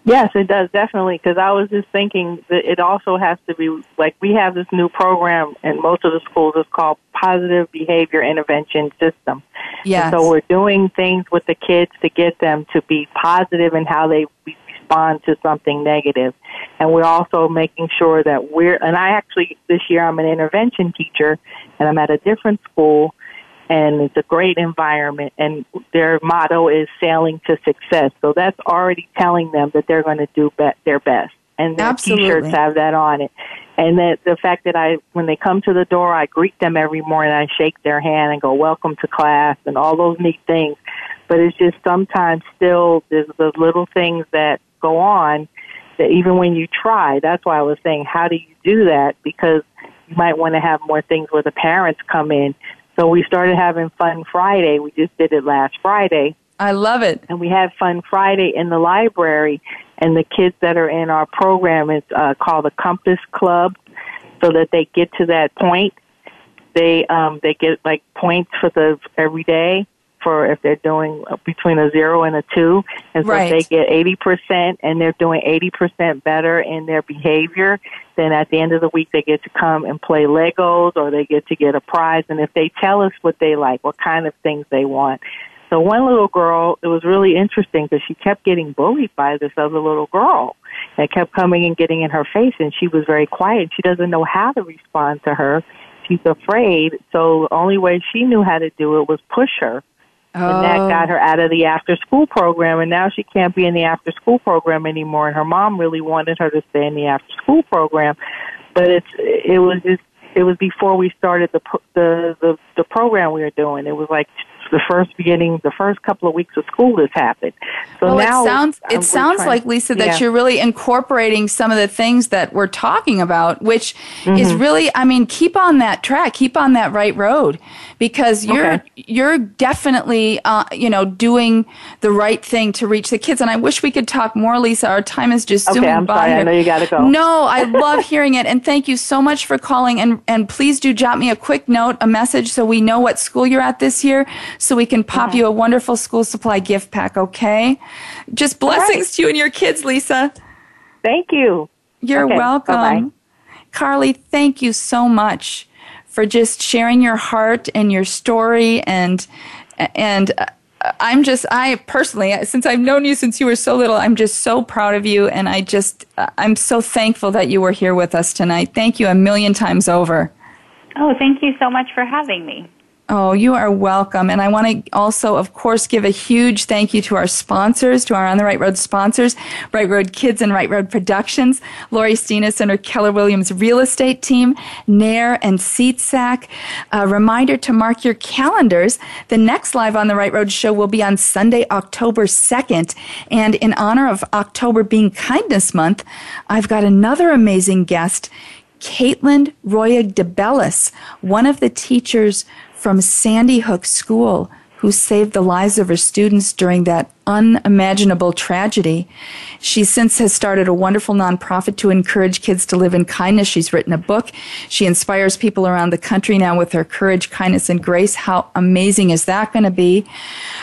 Yes, it does, definitely, because I was just thinking that it also has to be, like, we have this new program, and most of the schools is called Positive Behavior Intervention System. Yes. And so we're doing things with the kids to get them to be positive in how they respond to something negative. And we're also making sure that we're, and I actually, this year I'm an intervention teacher, and I'm at a different school, and it's a great environment, and their motto is sailing to success. So that's already telling them that they're going to do be- their best. And their Absolutely. T-shirts have that on it. And that the fact that I, when they come to the door, I greet them every morning. I shake their hand and go, welcome to class, and all those neat things. But it's just sometimes still there's those little things that go on that even when you try, that's why I was saying, how do you do that? Because you might want to have more things where the parents come in. So we started having Fun Friday. We just did it last Friday. I love it. And we had Fun Friday in the library. And the kids that are in our program, it's uh, called the Compass Club, so that they get to that point. They um, they get like points for the every day for if they're doing between a zero and a two. And so right. If they get eighty percent and they're doing eighty percent better in their behavior, then at the end of the week they get to come and play Legos or they get to get a prize. And if they tell us what they like, what kind of things they want. So one little girl, it was really interesting because she kept getting bullied by this other little girl that kept coming and getting in her face, and she was very quiet. She doesn't know how to respond to her. She's afraid. So the only way she knew how to do it was push her. Oh. And that got her out of the after-school program, and now she can't be in the after-school program anymore. And her mom really wanted her to stay in the after-school program, but it's it was just, it was before we started the the the, the program we were doing. It was like the first beginning, the first couple of weeks of school this happened. So well, now it sounds it I'm sounds trying, like Lisa that yeah. you're really incorporating some of the things that we're talking about, which mm-hmm. is really, I mean, keep on that track, keep on that right road, because you're okay. you're definitely uh, you know doing the right thing to reach the kids. And I wish we could talk more, Lisa. Our time is just zooming okay, I'm by. Sorry. Here. I know you got to go. No, I love hearing it, and thank you so much for calling. And and please do drop me a quick note, a message, so we know what school you're at this year, so we can pop mm-hmm. you a wonderful school supply gift pack, okay? Just blessings right. to you and your kids, Lisa. Thank you. You're okay. welcome. Bye-bye. Carly, thank you so much for just sharing your heart and your story. And and I'm just, I personally, since I've known you since you were so little, I'm just so proud of you. And I just, I'm so thankful that you were here with us tonight. Thank you a million times over. Oh, thank you so much for having me. Oh, you are welcome. And I want to also, of course, give a huge thank you to our sponsors, to our On the Right Road sponsors, Right Road Kids and Right Road Productions, Lori Steenis and her Keller Williams real estate team, Nair and SeatSack. A reminder to mark your calendars. The next live On the Right Road show will be on Sunday, October second. And in honor of October being Kindness Month, I've got another amazing guest, Caitlin Roya DeBellis, one of the teachers from Sandy Hook School, who saved the lives of her students during that unimaginable tragedy. She since has started a wonderful nonprofit to encourage kids to live in kindness. She's written a book. She inspires people around the country now with her courage, kindness, and grace. How amazing is that going to be?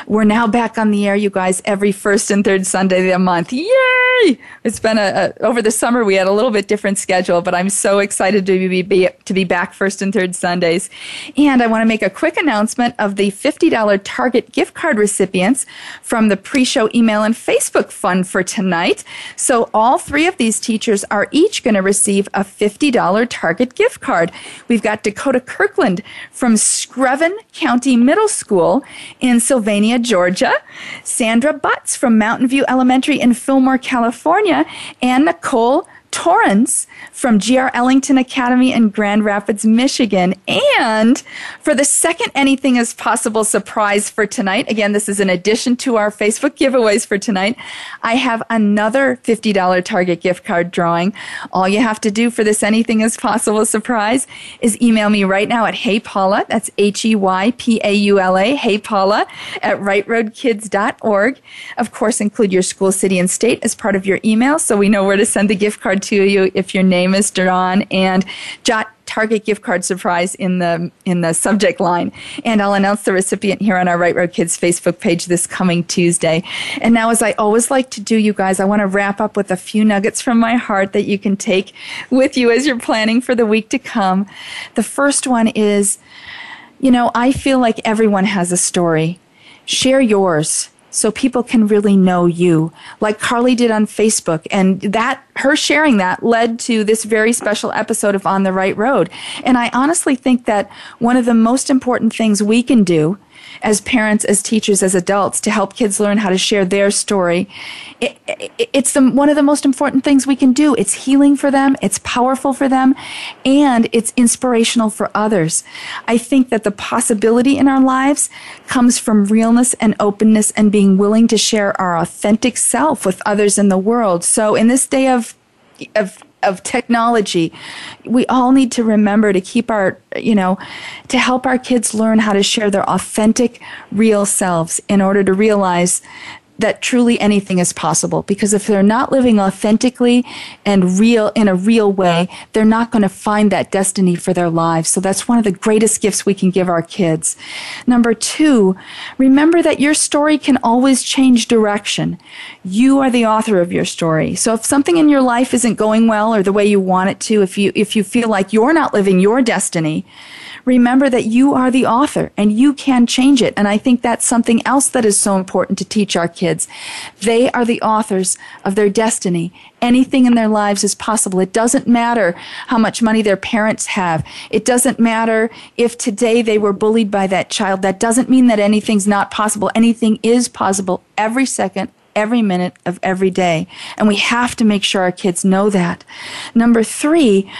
We're now back on the air, you guys, every first and third Sunday of the month. Yay! It's been a, a over the summer we had a little bit different schedule, but I'm so excited to be, be to be back first and third Sundays. And I want to make a quick announcement of the fifty dollars Target gift card recipients from the pre-show email and Facebook fund for tonight. So all three of these teachers are each going to receive a fifty dollars Target gift card. We've got Dakota Kirkland from Screven County Middle School in Sylvania, Georgia, Sandra Butts from Mountain View Elementary in Fillmore, California, and Nicole Torrance from G R Ellington Academy in Grand Rapids, Michigan. And for the second Anything is Possible surprise for tonight, again, this is in addition to our Facebook giveaways for tonight, I have another fifty dollars Target gift card drawing. All you have to do for this Anything is Possible surprise is email me right now at heypaula, that's H E Y P A U L A, heypaula at right road kids dot org. Of course, include your school, city, and state as part of your email so we know where to send the gift card to you if your name is Duran, and jot Target gift card surprise in the in the subject line. And I'll announce the recipient here on our Right Road Kids Facebook page this coming Tuesday. And now, as I always like to do, you guys, I want to wrap up with a few nuggets from my heart that you can take with you as you're planning for the week to come. The first one is, you know, I feel like everyone has a story. Share yours, so people can really know you, like Carly did on Facebook. And that her sharing that led to this very special episode of On the Right Road. And I honestly think that one of the most important things we can do as parents, as teachers, as adults, to help kids learn how to share their story, it, it, it's the, one of the most important things we can do. It's healing for them, it's powerful for them, and it's inspirational for others. I think that the possibility in our lives comes from realness and openness and being willing to share our authentic self with others in the world. So in this day of of of technology, we all need to remember to keep our, you know, to help our kids learn how to share their authentic, real selves in order to realize that truly anything is possible. Because if they're not living authentically and real in a real way, they're not going to find that destiny for their lives. So that's one of the greatest gifts we can give our kids. Number two, remember that your story can always change direction. You are the author of your story. So if something in your life isn't going well or the way you want it to, if you if you feel like you're not living your destiny, remember that you are the author and you can change it. And I think that's something else that is so important to teach our kids. They are the authors of their destiny. Anything in their lives is possible. It doesn't matter how much money their parents have. It doesn't matter if today they were bullied by that child. That doesn't mean that anything's not possible. Anything is possible every second, every minute of every day. And we have to make sure our kids know that. Number three,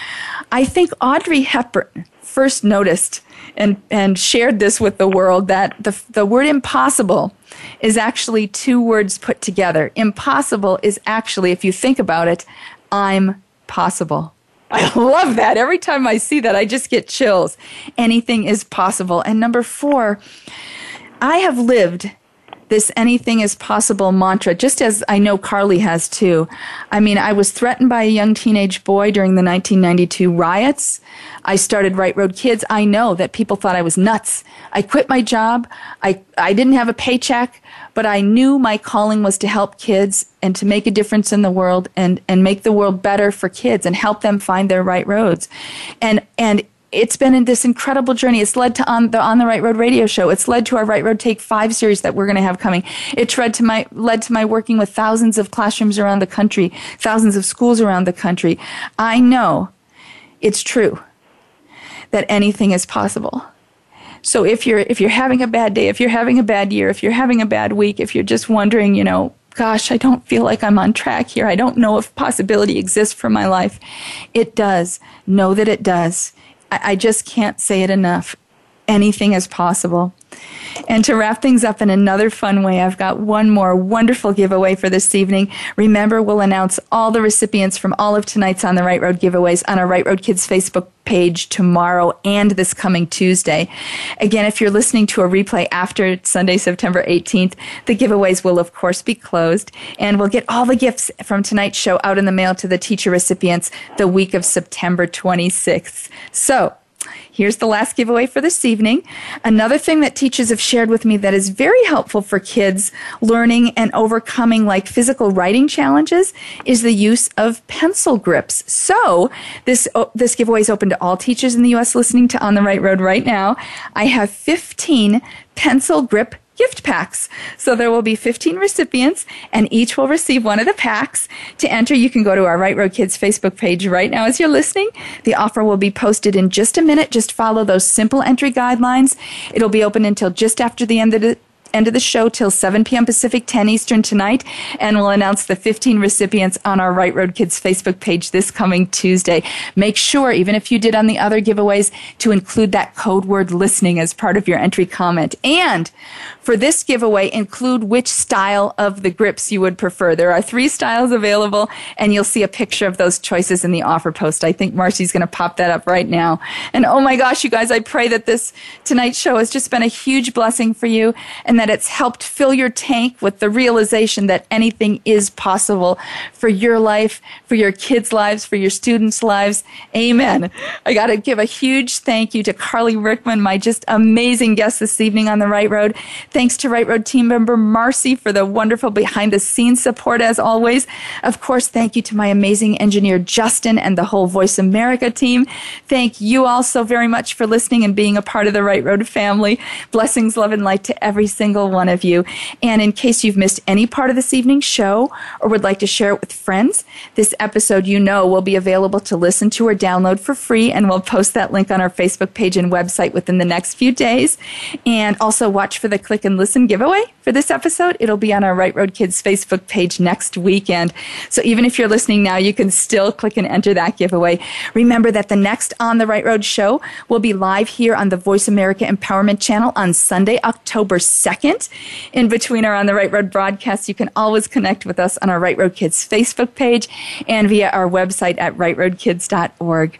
I think Audrey Hepburn first noticed and, and shared this with the world, that the, the word impossible is actually two words put together. Impossible is actually, if you think about it, I'm possible. I love that. Every time I see that, I just get chills. Anything is possible. And number four, I have lived this anything is possible mantra, just as I know Carly has too. I mean, I was threatened by a young teenage boy during the nineteen ninety-two riots. I started Right Road Kids. I know that people thought I was nuts. I quit my job. I, I didn't have a paycheck, but I knew my calling was to help kids and to make a difference in the world and, and make the world better for kids and help them find their right roads. And, and it's been in this incredible journey. It's led to on the On the Right Road radio show. It's led to our Right Road Take Five series that we're going to have coming. It's led to my led to my working with thousands of classrooms around the country, thousands of schools around the country. I know it's true that anything is possible. So if you're if you're having a bad day, if you're having a bad year, if you're having a bad week, if you're just wondering, you know, gosh, I don't feel like I'm on track here. I don't know if possibility exists for my life. It does. Know that it does. I, I just can't say it enough. Anything is possible. And to wrap things up in another fun way, I've got one more wonderful giveaway for this evening. Remember, we'll announce all the recipients from all of tonight's On the Right Road giveaways on our Right Road Kids Facebook page tomorrow and this coming Tuesday. Again, if you're listening to a replay after Sunday, September eighteenth, the giveaways will, of course, be closed. And we'll get all the gifts from tonight's show out in the mail to the teacher recipients the week of September twenty-sixth. So, here's the last giveaway for this evening. Another thing that teachers have shared with me that is very helpful for kids learning and overcoming like physical writing challenges is the use of pencil grips. So this, this giveaway is open to all teachers in the U S listening to On the Right Road right now. I have fifteen pencil grip gift packs. So there will be fifteen recipients, and each will receive one of the packs. To enter, you can go to our Right Road Kids Facebook page right now as you're listening. The offer will be posted in just a minute. Just follow those simple entry guidelines. It'll be open until just after the end of the end of the show till seven p.m. Pacific, ten Eastern tonight, and we'll announce the fifteen recipients on our Right Road Kids Facebook page this coming Tuesday. Make sure, even if you did on the other giveaways, to include that code word listening as part of your entry comment. And for this giveaway, include which style of the grips you would prefer. There are three styles available, and you'll see a picture of those choices in the offer post. I think Marcy's going to pop that up right now. And oh my gosh, you guys, I pray that this tonight's show has just been a huge blessing for you, and that it's helped fill your tank with the realization that anything is possible for your life, for your kids' lives, for your students' lives. Amen. I got to give a huge thank you to Carly Rickman, my just amazing guest this evening on The Right Road. Thanks to Right Road team member Marcy for the wonderful behind-the-scenes support, as always. Of course, thank you to my amazing engineer Justin and the whole Voice America team. Thank you all so very much for listening and being a part of the Right Road family. Blessings, love, and light to every single single one of you. And in case you've missed any part of this evening's show or would like to share it with friends, this episode, you know, will be available to listen to or download for free, and we'll post that link on our Facebook page and website within the next few days. And also watch for the click and listen giveaway for this episode. It'll be on our Right Road Kids Facebook page next weekend. So even if you're listening now, you can still click and enter that giveaway. Remember that the next On the Right Road show will be live here on the Voice America Empowerment Channel on Sunday, October second. In between our On the Right Road broadcasts, you can always connect with us on our Right Road Kids Facebook page and via our website at right road kids dot org.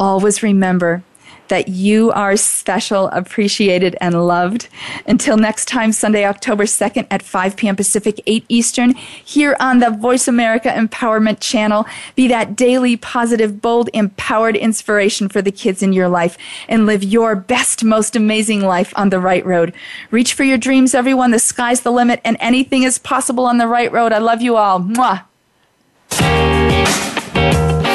Always remember that you are special, appreciated, and loved. Until next time, Sunday, October second at five p.m. Pacific, eight Eastern, here on the Voice America Empowerment Channel. Be that daily, positive, bold, empowered inspiration for the kids in your life, and live your best, most amazing life on the right road. Reach for your dreams, everyone. The sky's the limit, and anything is possible on the right road. I love you all. Mwah.